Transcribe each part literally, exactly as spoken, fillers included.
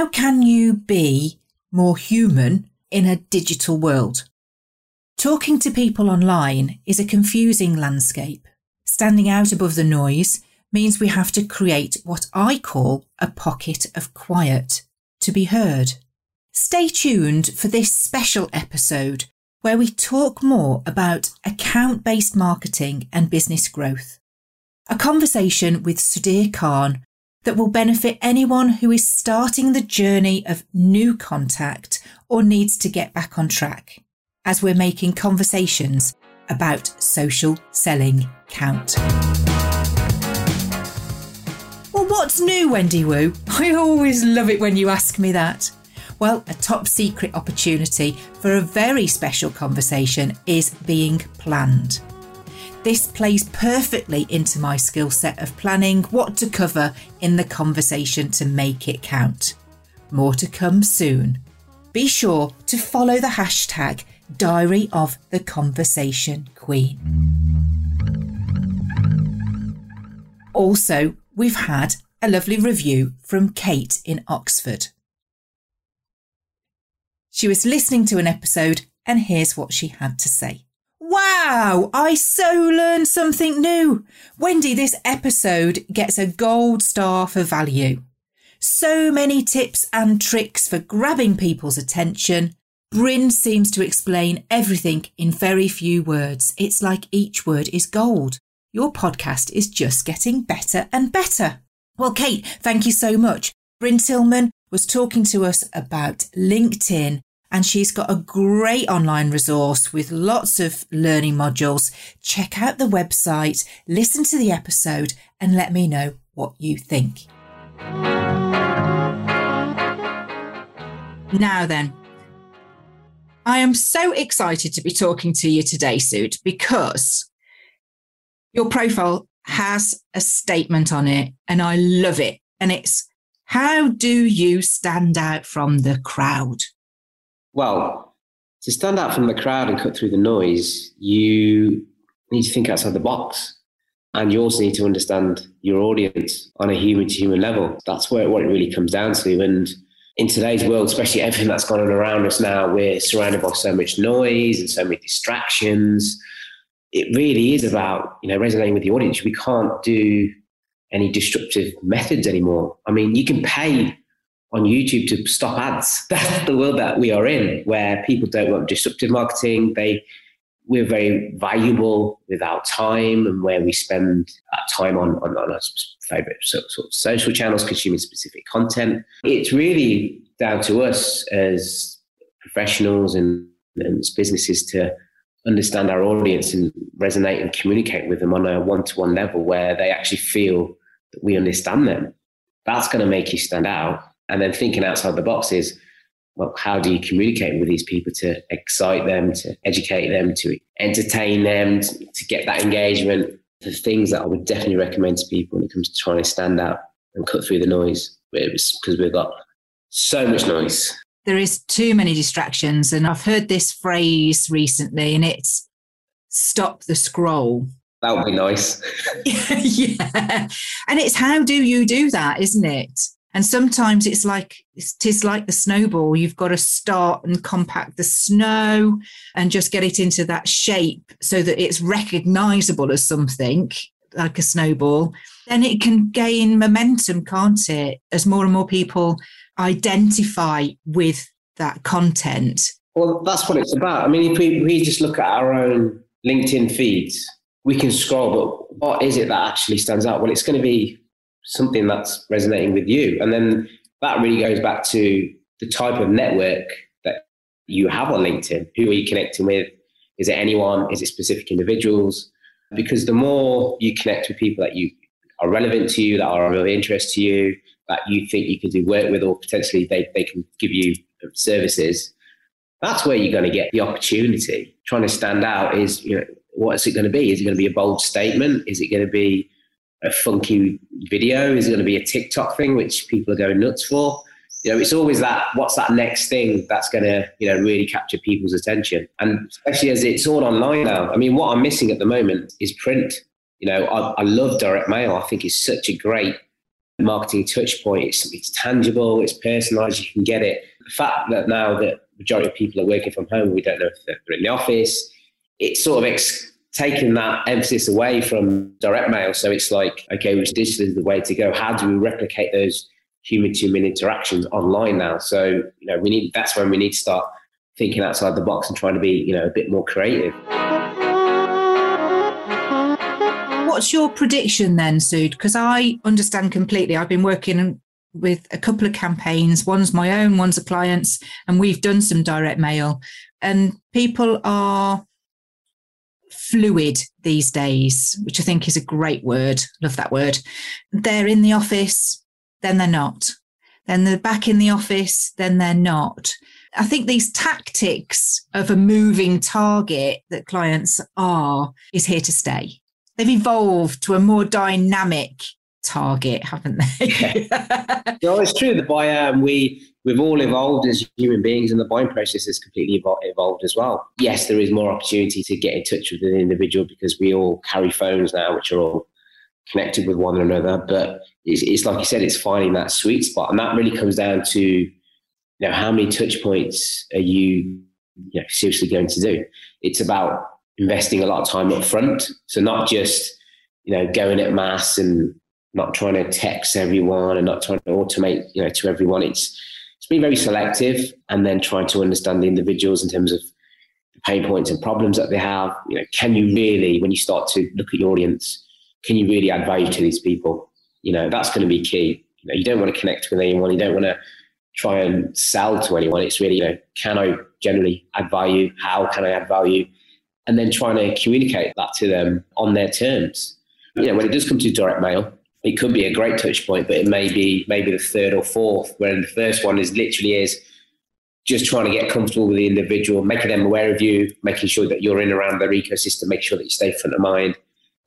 How can you be more human in a digital world? Talking to people online is a confusing landscape. Standing out above the noise means we have to create what I call a pocket of quiet to be heard. Stay tuned for this special episode where we talk more about account-based marketing and business growth. A conversation with Sudhir Kumar that will benefit anyone who is starting the journey of new contact or needs to get back on track, as we're making conversations about social selling count. Well, what's new, Wendy Woo? I always love it when you ask me that. Well, a top secret opportunity for a very special conversation is being planned. This plays perfectly into my skill set of planning what to cover in the conversation to make it count. More to come soon. Be sure to follow the hashtag Diary of the Conversation Queen. Also, we've had a lovely review from Kate in Oxford. She was listening to an episode and here's what she had to say. Wow, I so learned something new. Wendy, this episode gets a gold star for value. So many tips and tricks for grabbing people's attention. Bryn seems to explain everything in very few words. It's like each word is gold. Your podcast is just getting better and better. Well, Kate, thank you so much. Bryn Tillman was talking to us about LinkedIn. And she's got a great online resource with lots of learning modules. Check out the website, listen to the episode, and let me know what you think. Now then, I am so excited to be talking to you today, Sud, because your profile has a statement on it and I love it. And it's, how do you stand out from the crowd? Well, to stand out from the crowd and cut through the noise, you need to think outside the box. And you also need to understand your audience on a human-to-human level. That's where what it really comes down to. And in today's world, especially everything that's going on around us now, we're surrounded by so much noise and so many distractions. It really is about, you know, resonating with the audience. We can't do any disruptive methods anymore. I mean, you can pay on YouTube to stop ads. That's the world that we are in, where people don't want disruptive marketing. They, we're very valuable with our time and where we spend our time on, on, on our favorite sort of social channels, consuming specific content. It's really down to us as professionals and, and as businesses to understand our audience and resonate and communicate with them on a one-to-one level where they actually feel that we understand them. That's going to make you stand out. And then thinking outside the box is, well, how do you communicate with these people to excite them, to educate them, to entertain them, to, to get that engagement? The things that I would definitely recommend to people when it comes to trying to stand out and cut through the noise, because we've got so much noise. There is too many distractions. And I've heard this phrase recently, and it's stop the scroll. That would be nice. Yeah. And it's how do you do that, isn't it? And sometimes it's like, it is like the snowball. You've got to start and compact the snow and just get it into that shape so that it's recognizable as something like a snowball. Then it can gain momentum, can't it? As more and more people identify with that content. Well, that's what it's about. I mean, if we, we just look at our own LinkedIn feeds, we can scroll, but what is it that actually stands out? Well, it's going to be something that's resonating with you. And then that really goes back to the type of network that you have on LinkedIn. Who are you connecting with? Is it anyone? Is it specific individuals? Because the more you connect with people that you are relevant to you, that are of interest to you, that you think you can do work with, or potentially they, they can give you services, that's where you're going to get the opportunity. Trying to stand out is, you know, what's it going to be? Is it going to be a bold statement? Is it going to be a funky video? Is it going to be a TikTok thing, which people are going nuts for? You know, it's always that, what's that next thing that's going to, you know, really capture people's attention. And especially as it's all online now. I mean, what I'm missing at the moment is print. You know, I, I love direct mail. I think it's such a great marketing touch point. It's, it's tangible, it's personalized, you can get it. The fact that now that majority of people are working from home, we don't know if they're in the office, it's sort of ex- taken that emphasis away from direct mail. So it's like, okay, which digital is the way to go? How do we replicate those human-to-human interactions online now? So, you know, we need, that's when we need to start thinking outside the box and trying to be, you know, a bit more creative. What's your prediction then, Sudh? Because I understand completely. I've been working with a couple of campaigns. One's my own, one's a client's, and we've done some direct mail. And people are fluid these days, which I think is a great word. Love that word. They're in the office, then they're not. Then they're back in the office, then they're not. I think these tactics of a moving target that clients are is here to stay. They've evolved to a more dynamic target, haven't they? Yeah. No, it's true. The buy, um, we, we've all evolved as human beings, and the buying process has completely evolved, evolved as well. Yes, there is more opportunity to get in touch with an individual because we all carry phones now, which are all connected with one another. But it's, it's like you said, it's finding that sweet spot. And that really comes down to, you know, how many touch points are you, you know, seriously going to do? It's about investing a lot of time up front. So not just, you know, going at mass and not trying to text everyone and not trying to automate, you know, to everyone. It's, it's being very selective and then trying to understand the individuals in terms of the pain points and problems that they have. You know, can you really, when you start to look at your audience, can you really add value to these people? You know, that's going to be key. You know, you don't want to connect with anyone. You don't want to try and sell to anyone. It's really, you know, can I generally add value? How can I add value? And then trying to communicate that to them on their terms. You know, when it does come to direct mail, it could be a great touch point, but it may be maybe the third or fourth, where the first one is literally is just trying to get comfortable with the individual, making them aware of you, making sure that you're in and around their ecosystem, make sure that you stay front of mind.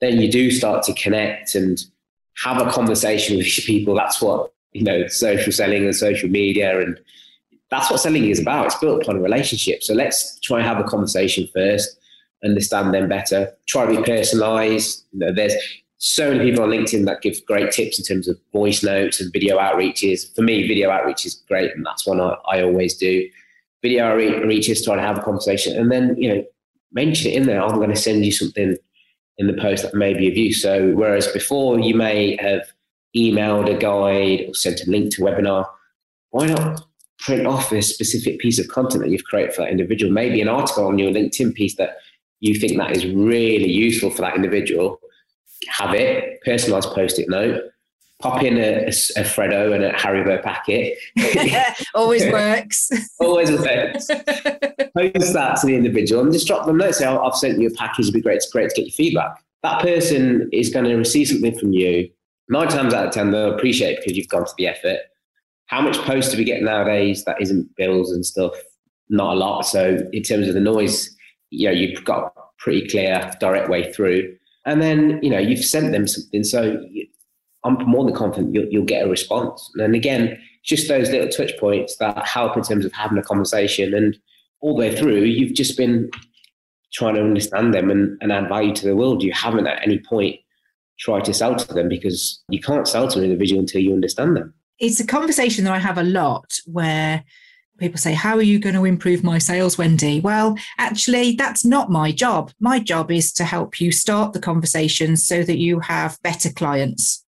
Then you do start to connect and have a conversation with people. That's what, you know, social selling and social media, and that's what selling is about. It's built upon a relationship. So let's try and have a conversation first, understand them better, try to be personalized. You know, there's so many people on LinkedIn that give great tips in terms of voice notes and video outreaches. For me, video outreach is great, and that's one I, I always do. Video outreaches, try to have a conversation, and then, you know, mention it in there. I'm going to send you something in the post that may be of use. So whereas before you may have emailed a guide or sent a link to a webinar, why not print off a specific piece of content that you've created for that individual? Maybe an article on your LinkedIn piece that you think that is really useful for that individual. Have it, personalized post-it note, pop in a, a, a Freddo and a Haribo packet. Always works. Always works. Post that to the individual and just drop them a note. Say, oh, I've sent you a package. It'd be great to, great to get your feedback. That person is going to receive something from you. Nine times out of ten, they'll appreciate it because you've gone to the effort. How much post do we get nowadays that isn't bills and stuff? Not a lot. So in terms of the noise, you know, you've got pretty clear, direct way through. And then, you know, you've sent them something. So I'm more than confident you'll, you'll get a response. And again, just those little touch points that help in terms of having a conversation. And all the way through, you've just been trying to understand them and, and add value to the world. You haven't at any point tried to sell to them, because you can't sell to an individual until you understand them. It's a conversation that I have a lot where people say, how are you going to improve my sales, Wendy? Well, actually, that's not my job. My job is to help you start the conversation so that you have better clients,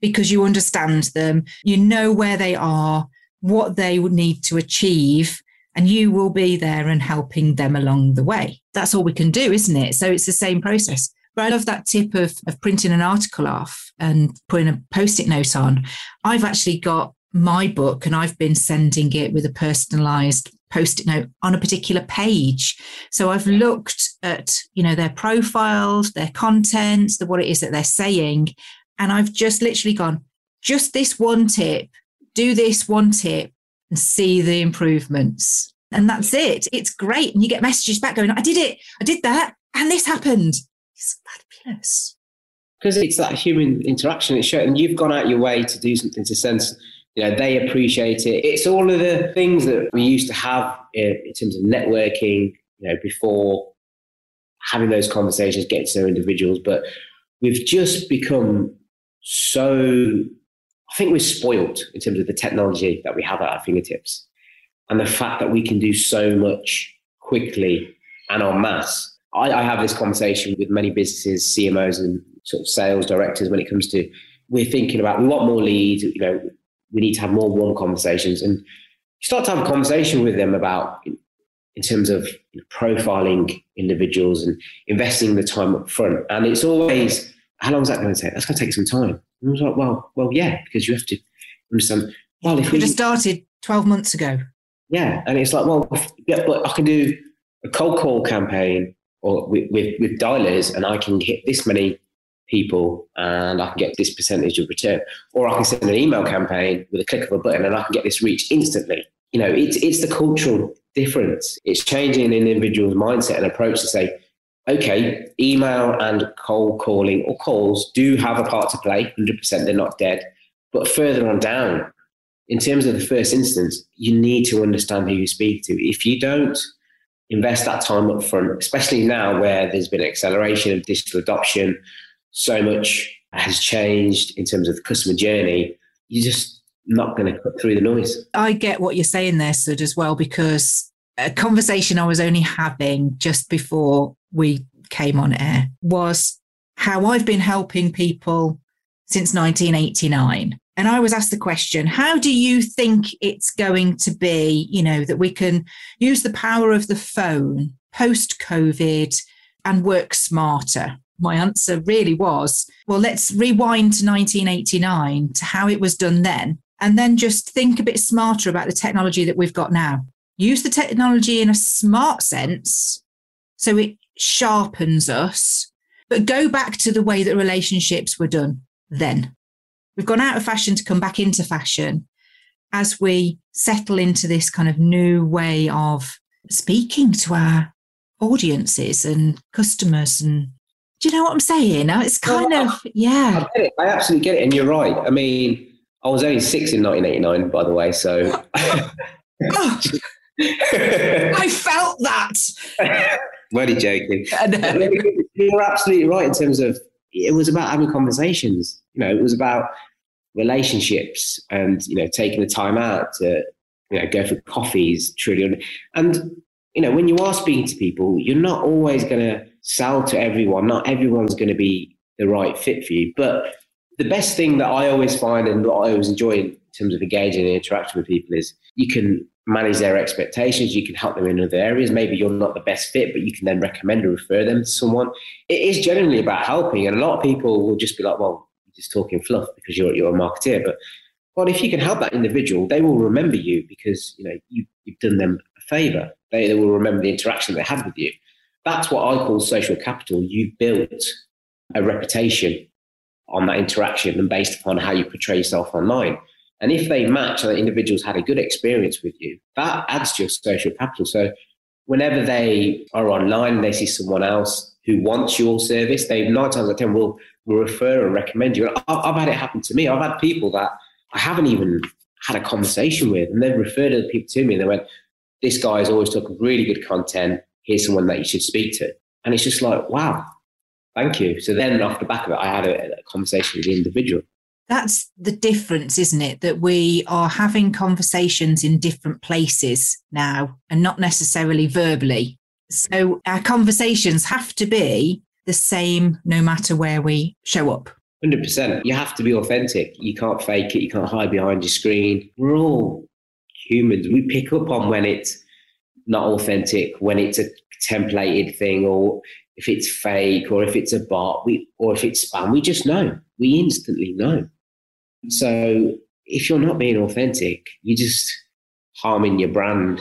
because you understand them, you know where they are, what they would need to achieve, and you will be there and helping them along the way. That's all we can do, isn't it? So it's the same process. But I love that tip of, of printing an article off and putting a post-it note on. I've actually got my book, and I've been sending it with a personalized post-it note on a particular page. So I've looked at, you know, their profiles, their content, the, what it is that they're saying. And I've just literally gone, just this one tip, do this one tip and see the improvements. And that's it. It's great. And you get messages back going, I did it. I did that. And this happened. It's fabulous. Because it's that human interaction. It's showing you've gone out your way to do something to sense. You know, they appreciate it. It's all of the things that we used to have in, in terms of networking, you know, before having those conversations, getting to know individuals. But we've just become so I think we're spoiled in terms of the technology that we have at our fingertips and the fact that we can do so much quickly and en masse. I, I have this conversation with many businesses, C M Os and sort of sales directors when it comes to, we're thinking about, we want more leads, you know, we need to have more warm conversations. And you start to have a conversation with them about, in terms of profiling individuals and investing the time up front. And it's always, how long is that going to take? That's going to take some time. And I was like, well, well, yeah, because you have to understand. Well, if we just started twelve months ago. Yeah. And it's like, well, yeah, but I can do a cold call campaign or with, with, with dialers and I can hit this many people and I can get this percentage of return. Or I can send an email campaign with a click of a button and I can get this reach instantly. You know, it's it's the cultural difference. It's changing an individual's mindset and approach to say, okay, email and cold calling or calls do have a part to play, one hundred percent, they're not dead. But further on down, in terms of the first instance, you need to understand who you speak to. If you don't invest that time up front, especially now where there's been acceleration of digital adoption, so much has changed in terms of the customer journey, you just not going to cut through the noise. I get what you're saying there, Sud, as well, because a conversation I was only having just before we came on air was how I've been helping people since nineteen eighty-nine. And I was asked the question, how do you think it's going to be, you know, that we can use the power of the phone post-COVID and work smarter? My answer really was, well, let's rewind to nineteen eighty-nine to how it was done then. And then just think a bit smarter about the technology that we've got now. Use the technology in a smart sense so it sharpens us, but go back to the way that relationships were done then. We've gone out of fashion to come back into fashion as we settle into this kind of new way of speaking to our audiences and customers. And do you know what I'm saying? It's kind well, of, yeah. I get it. I absolutely get it. And you're right. I mean, I was only six in nineteen eighty-nine, by the way, so... Oh, I felt that. Bloody joking. You're absolutely right in terms of it was about having conversations. You know, it was about relationships and, you know, taking the time out to, you know, go for coffees, truly. And, you know, when you are speaking to people, you're not always going to sell to everyone. Not everyone's going to be the right fit for you. But the best thing that I always find and what I always enjoy in terms of engaging and interacting with people is you can manage their expectations, you can help them in other areas. Maybe you're not the best fit, but you can then recommend or refer them to someone. It is generally about helping. And a lot of people will just be like, well, you're just talking fluff because you're you're a marketeer. But well, if you can help that individual, they will remember you because you know you, you've done them a favor. They, they will remember the interaction they had with you. That's what I call social capital. You built a reputation on that interaction and based upon how you portray yourself online. And if they match, that individual's had a good experience with you, that adds to your social capital. So whenever they are online and they see someone else who wants your service, they nine times out of ten will, will refer and recommend you. I've, I've had it happen to me. I've had people that I haven't even had a conversation with, and they've referred other people to me, and they went, this guy is always talking really good content. Here's someone that you should speak to. And it's just like, wow, thank you. So then off the back of it, I had a, a conversation with the individual. That's the difference, isn't it? That we are having conversations in different places now and not necessarily verbally. So our conversations have to be the same no matter where we show up. one hundred percent. You have to be authentic. You can't fake it. You can't hide behind your screen. We're all humans. We pick up on when it's not authentic, when it's a templated thing, or if it's fake, or if it's a bot, we, or if it's spam. We just know. We instantly know. So if you're not being authentic, you're just harming your brand.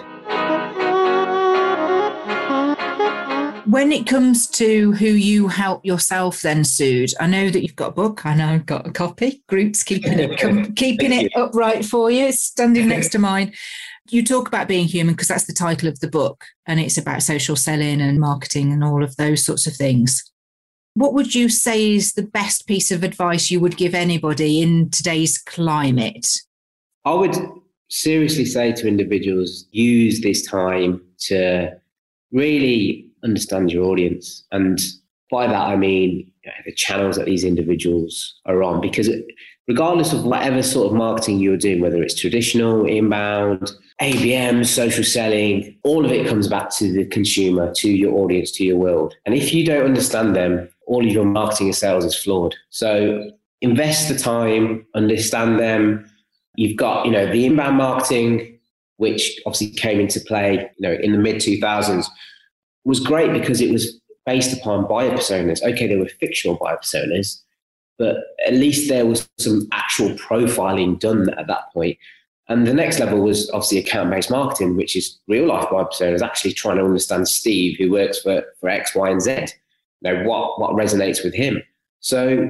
When it comes to who you help yourself then, Sud, I know that you've got a book. I know I've got a copy. Group's keeping it, com- keeping it upright for you. It's standing next to mine. You talk about Being Human because that's the title of the book, and it's about social selling and marketing and all of those sorts of things. What would you say is the best piece of advice you would give anybody in today's climate? I would seriously say to individuals, use this time to really understand your audience. And by that, I mean, you know, the channels that these individuals are on, because regardless of whatever sort of marketing you're doing, whether it's traditional, inbound, A B M, social selling, all of it comes back to the consumer, to your audience, to your world. And if you don't understand them, all of your marketing and sales is flawed. So invest the time, understand them. You've got, you know, the inbound marketing, which obviously came into play, you know, in the mid two thousands, was great because it was based upon buyer personas. Okay, they were fictional buyer personas, but at least there was some actual profiling done at that point. And the next level was obviously account-based marketing, which is real-life buyer personas, actually trying to understand Steve, who works for, for X, Y, and Z. You know, what, what resonates with him? So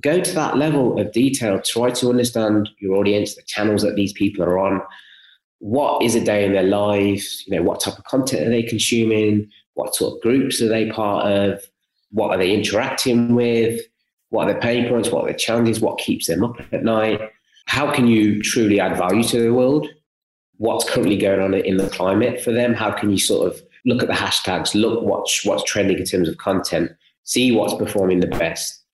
go to that level of detail. Try to understand your audience, the channels that these people are on. What is a day in their lives? You know, what type of content are they consuming? What sort of groups are they part of? What are they interacting with? What are their pain points? What are their challenges? What keeps them up at night? How can you truly add value to the world? What's currently going on in the climate for them? How can you sort of look at the hashtags, look what's, what's trending in terms of content, see what's performing the best.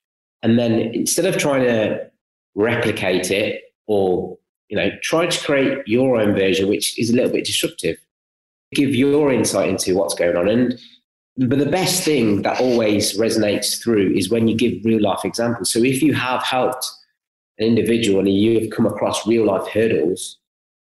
And then instead of trying to replicate it or, you know, try to create your own version, which is a little bit disruptive, give your insight into what's going on. And but the best thing that always resonates through is when you give real life examples. So if you have helped an individual and you have come across real life hurdles,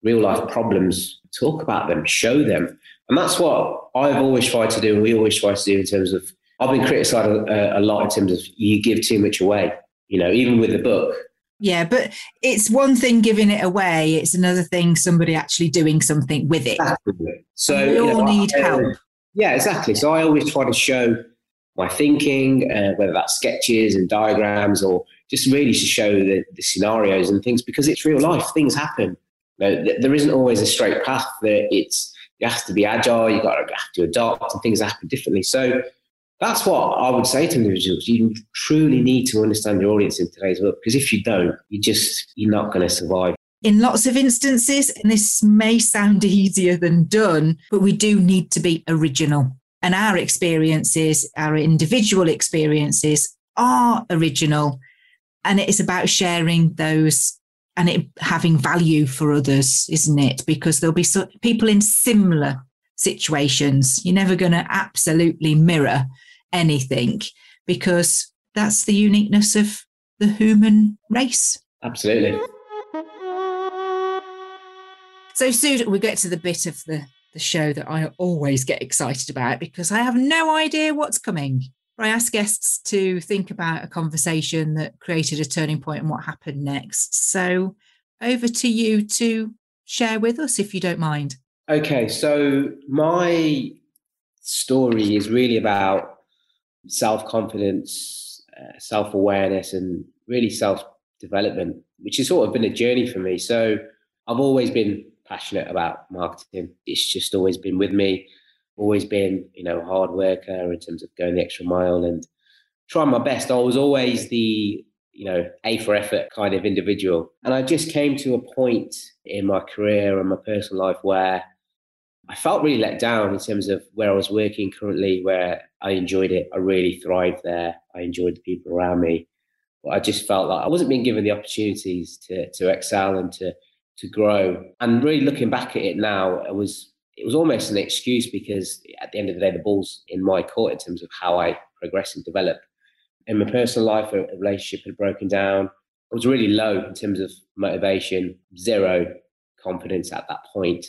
real life problems, talk about them, show them. And that's what I've always tried to do, and we always try to do in terms of, I've been criticized a, a lot in terms of you give too much away, you know, even with the book. Yeah, but it's one thing giving it away. It's another thing somebody actually doing something with it. Exactly. So we all you know, need I, help. Yeah, exactly. So I always try to show my thinking, uh, whether that's sketches and diagrams or just really to show the, the scenarios and things, because it's real life. Things happen. You know, th- there isn't always a straight path. There, it's you have to be agile. You got to have to adopt, and things happen differently. So that's what I would say to individuals. You truly need to understand your audience in today's world, because if you don't, you just you're not going to survive. In lots of instances, and this may sound easier than done, but we do need to be original. And our experiences, our individual experiences are original. And it's about sharing those and it having value for others, isn't it? Because there'll be so, people in similar situations. You're never going to absolutely mirror anything, because that's the uniqueness of the human race. Absolutely. So, Sue, we get to the bit of the, the show that I always get excited about, because I have no idea what's coming. I ask guests to think about a conversation that created a turning point and what happened next. So over to you to share with us, if you don't mind. Okay, so my story is really about self-confidence, uh, self-awareness, and really self-development, which has sort of been a journey for me. So I've always been passionate about marketing. It's just always been with me. Always been, you know, a hard worker in terms of going the extra mile and trying my best. I was always the, you know, A for effort kind of individual. And I just came to a point in my career and my personal life where I felt really let down in terms of where I was working currently, where I enjoyed it. I really thrived there. I enjoyed the people around me. But I just felt like I wasn't being given the opportunities to to excel and to to grow. And really looking back at it now, I was... it was almost an excuse, because at the end of the day, the ball's in my court in terms of how I progress and develop. In my personal life, a relationship had broken down. I was really low in terms of motivation, zero confidence at that point.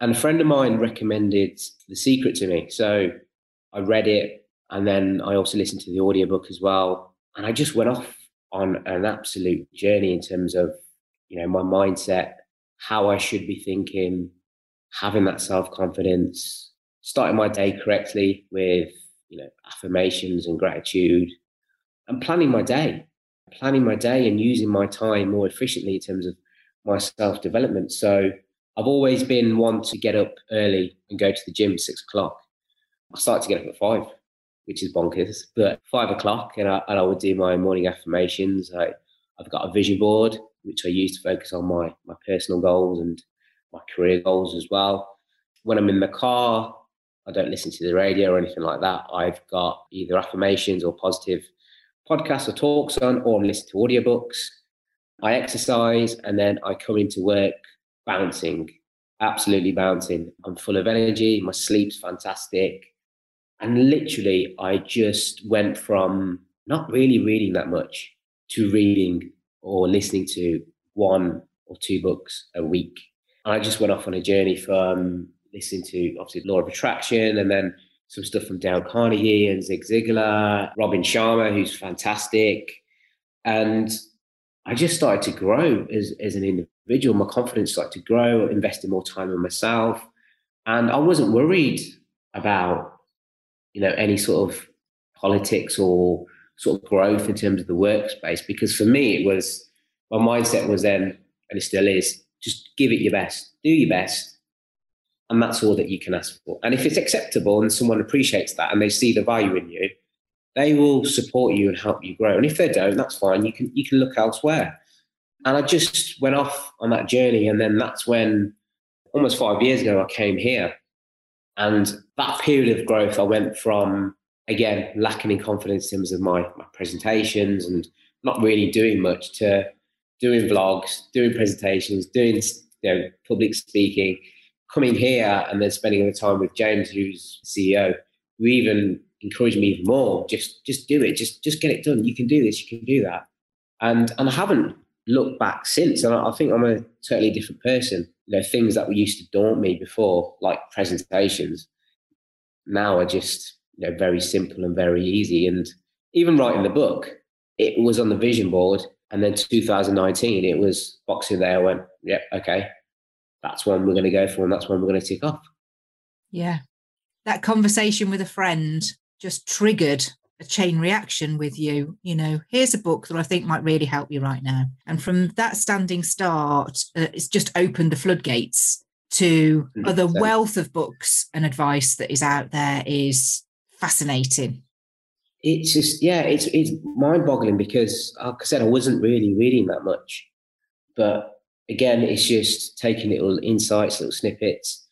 And a friend of mine recommended The Secret to me. So I read it, and then I also listened to the audiobook as well. And I just went off on an absolute journey in terms of, you know, my mindset, how I should be thinking, having that self-confidence, starting my day correctly with, you know, affirmations and gratitude, and planning my day, planning my day and using my time more efficiently in terms of my self-development. So I've always been one to get up early and go to the gym at six o'clock. I started to get up at five, which is bonkers, but five o'clock and I, and I would do my morning affirmations. I, I've got a vision board, which I use to focus on my, my personal goals and my career goals as well. When I'm in the car, I don't listen to the radio or anything like that. I've got either affirmations or positive podcasts or talks on, or listen to audiobooks. I exercise and then I come into work bouncing, absolutely bouncing. I'm full of energy. My sleep's fantastic. And literally, I just went from not really reading that much to reading or listening to one or two books a week. And I just went off on a journey from listening to, obviously, Law of Attraction and then some stuff from Dale Carnegie and Zig Ziglar, Robin Sharma, who's fantastic. And I just started to grow as, as an individual. My confidence started to grow, invested more time in myself. And I wasn't worried about, you know, any sort of politics or sort of growth in terms of the workspace, because for me, it was, my mindset was then, and it still is, just give it your best, do your best. And that's all that you can ask for. And if it's acceptable and someone appreciates that and they see the value in you, they will support you and help you grow. And if they don't, that's fine. You can you can look elsewhere. And I just went off on that journey. And then that's when, almost five years ago, I came here. And that period of growth, I went from, again, lacking in confidence in terms of my, my presentations and not really doing much, to doing vlogs, doing presentations, doing you know, public speaking, coming here and then spending the time with James, who's C E O, who even encouraged me even more. Just, just do it. Just, just get it done. You can do this. You can do that. And and I haven't looked back since. And I, I think I'm a totally different person. You know, things that were used to daunt me before, like presentations, now are just you know very simple and very easy. And even writing the book, it was on the vision board. And then two thousand nineteen, it was Boxing Day. I went, yep, yeah, okay, that's when we're going to go for, and that's when we're going to tick off. Yeah, that conversation with a friend just triggered a chain reaction with you. You know, here's a book that I think might really help you right now. And from that standing start, uh, it's just opened the floodgates to mm-hmm. other wealth of books and advice that is out there. Is fascinating. It's just, yeah, it's it's mind-boggling because, like I said, I wasn't really reading that much. But again, it's just taking little insights, little snippets.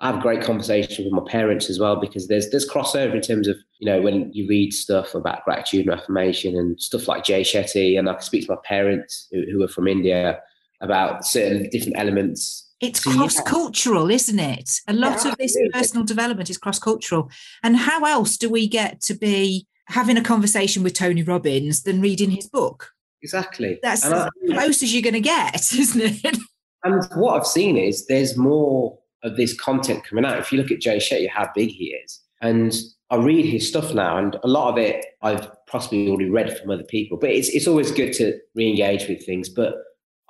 I have great conversations with my parents as well, because there's there's crossover in terms of, you know, when you read stuff about gratitude and affirmation and stuff like Jay Shetty, and I can speak to my parents who, who are from India about certain different elements. It's so, cross-cultural, yeah. Isn't it? A lot yeah, of this personal development is cross-cultural. And how else do we get to be having a conversation with Tony Robbins than reading his book? Exactly. That's and as I, close as you're going to get, isn't it? And what I've seen is there's more of this content coming out. If you look at Jay Shetty, how big he is. And I read his stuff now, and a lot of it I've possibly already read from other people, but it's it's always good to re-engage with things. But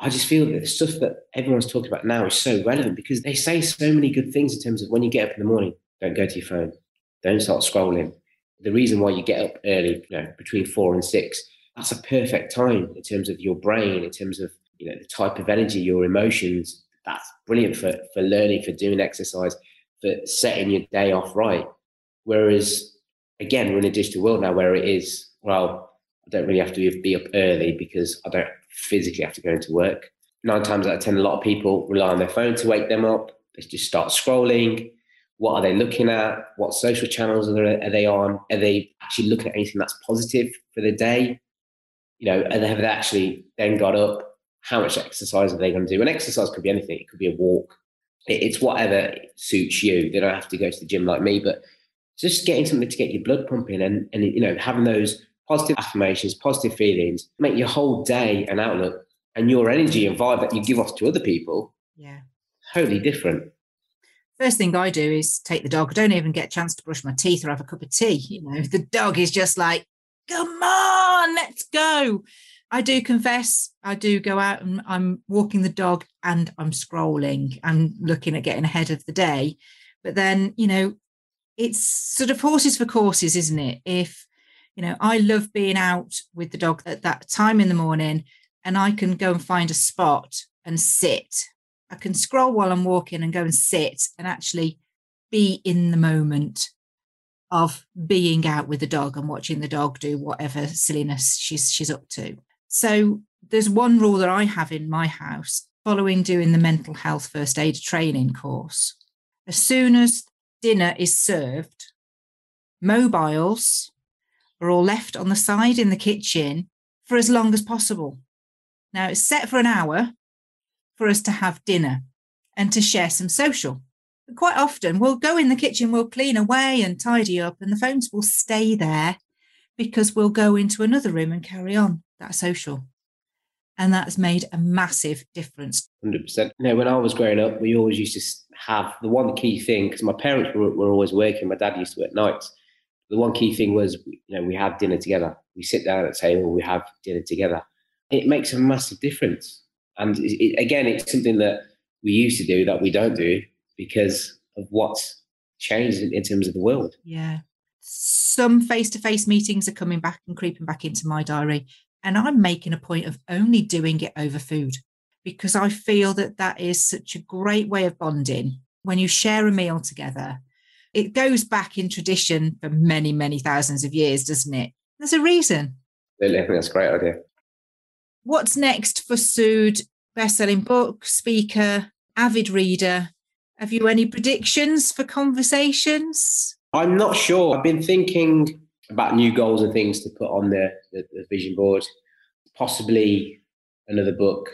I just feel that the stuff that everyone's talking about now is so relevant because they say so many good things in terms of when you get up in the morning, don't go to your phone, don't start scrolling. The reason why you get up early, you know, between four and six, that's a perfect time in terms of your brain, in terms of, you know, the type of energy, your emotions. That's brilliant for, for learning, for doing exercise, for setting your day off right. Whereas, again, we're in a digital world now where it is, well, I don't really have to be up early because I don't physically have to go into work. Nine times out of ten, a lot of people rely on their phone to wake them up. They just start scrolling. What are they looking at? What social channels are they, are they on? Are they actually looking at anything that's positive for the day? You know, have they actually then got up? How much exercise are they going to do? And exercise could be anything. It could be a walk. It's whatever suits you. They don't have to go to the gym like me, but just getting something to get your blood pumping and, and you know, having those positive affirmations, positive feelings, make your whole day and outlook and your energy and vibe that you give off to other people. Yeah. Totally different. First thing I do is take the dog. I don't even get a chance to brush my teeth or have a cup of tea. You know, the dog is just like, come on, let's go. I do confess, I do go out and I'm walking the dog and I'm scrolling. I'm looking at getting ahead of the day. But then, you know, it's sort of horses for courses, isn't it? If, you know, I love being out with the dog at that time in the morning and I can go and find a spot and sit. I can scroll while I'm walking and go and sit and actually be in the moment of being out with the dog and watching the dog do whatever silliness she's she's up to. So there's one rule that I have in my house, following doing the mental health first aid training course. As soon as dinner is served, mobiles are all left on the side in the kitchen for as long as possible. Now, it's set for an hour for us to have dinner and to share some social. But quite often, we'll go in the kitchen, we'll clean away and tidy up, and the phones will stay there because we'll go into another room and carry on that social. And that's made a massive difference. one hundred percent. No, when I was growing up, we always used to have the one key thing, because my parents were, were always working. My dad used to work nights. The one key thing was, you know, we have dinner together. We sit down at a table, we have dinner together. It makes a massive difference. And it, it, again, it's something that we used to do that we don't do because of what's changed in, in terms of the world. Yeah. Some face-to-face meetings are coming back and creeping back into my diary. And I'm making a point of only doing it over food because I feel that that is such a great way of bonding. When you share a meal together, it goes back in tradition for many, many thousands of years, doesn't it? There's a reason. I think that's a great idea. What's next for Sudhir? Best-selling book, speaker, avid reader. Have you any predictions for conversations? I'm not sure. I've been thinking about new goals and things to put on the, the, the vision board, possibly another book.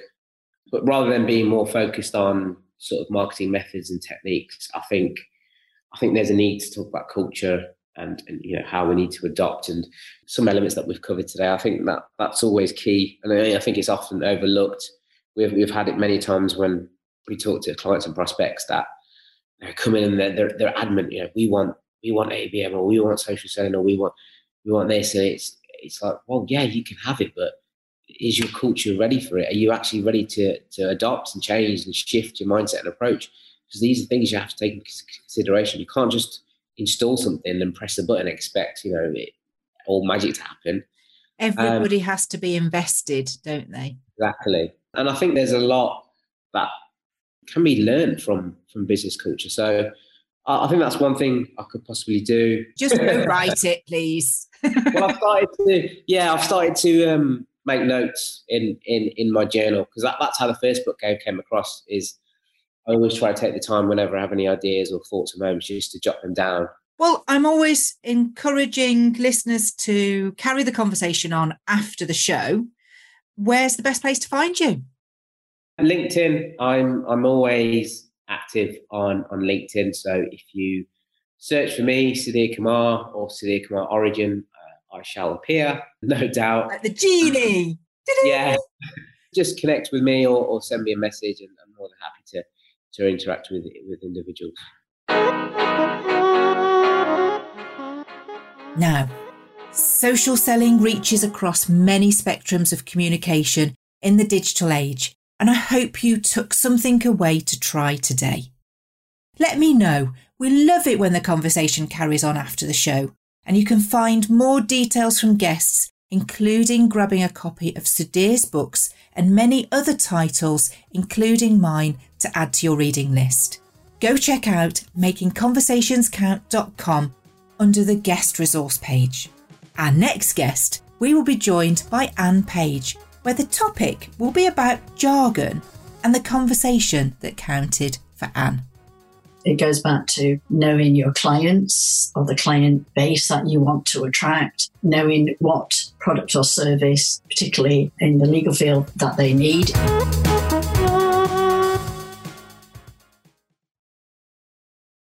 But rather than being more focused on sort of marketing methods and techniques, I think I think there's a need to talk about culture and, and you know, how we need to adopt and some elements that we've covered today. I think that that's always key. And I, I think it's often overlooked. We've we've had it many times when we talk to clients and prospects that you know, come in and they're, they're they're adamant, you know, we want we want A B M or we want social selling or we want we want this. And it's it's like, well, yeah, you can have it, but is your culture ready for it? Are you actually ready to to adopt and change and shift your mindset and approach? Because these are things you have to take into consideration. You can't just install something and press a button and expect, you know, it, all magic to happen. Everybody um, has to be invested, don't they? Exactly. And I think there's a lot that can be learned from, from business culture. So I, I think that's one thing I could possibly do. Just go write it, please. Well, I've started to, yeah, I've started to um, make notes in, in, in my journal because that, that's how the first book came, came across is, I always try to take the time whenever I have any ideas or thoughts or moments just to jot them down. Well, I'm always encouraging listeners to carry the conversation on after the show. Where's the best place to find you? LinkedIn. I'm I'm always active on, on LinkedIn. So if you search for me, Sudhir Kumar or Sudhir Kumar Origin, uh, I shall appear, no doubt. Like the genie. Yeah. Just connect with me or, or send me a message and I'm more than happy to to interact with with individuals. Now, social selling reaches across many spectrums of communication in the digital age, and I hope you took something away to try today. Let me know. We love it when the conversation carries on after the show, and you can find more details from guests, including grabbing a copy of Sudhir's books and many other titles, including mine, to add to your reading list. Go check out making conversations count dot com under the guest resource page. Our next guest, we will be joined by Anne Page, where the topic will be about jargon and the conversation that counted for Anne. It goes back to knowing your clients or the client base that you want to attract, knowing what product or service, particularly in the legal field, that they need.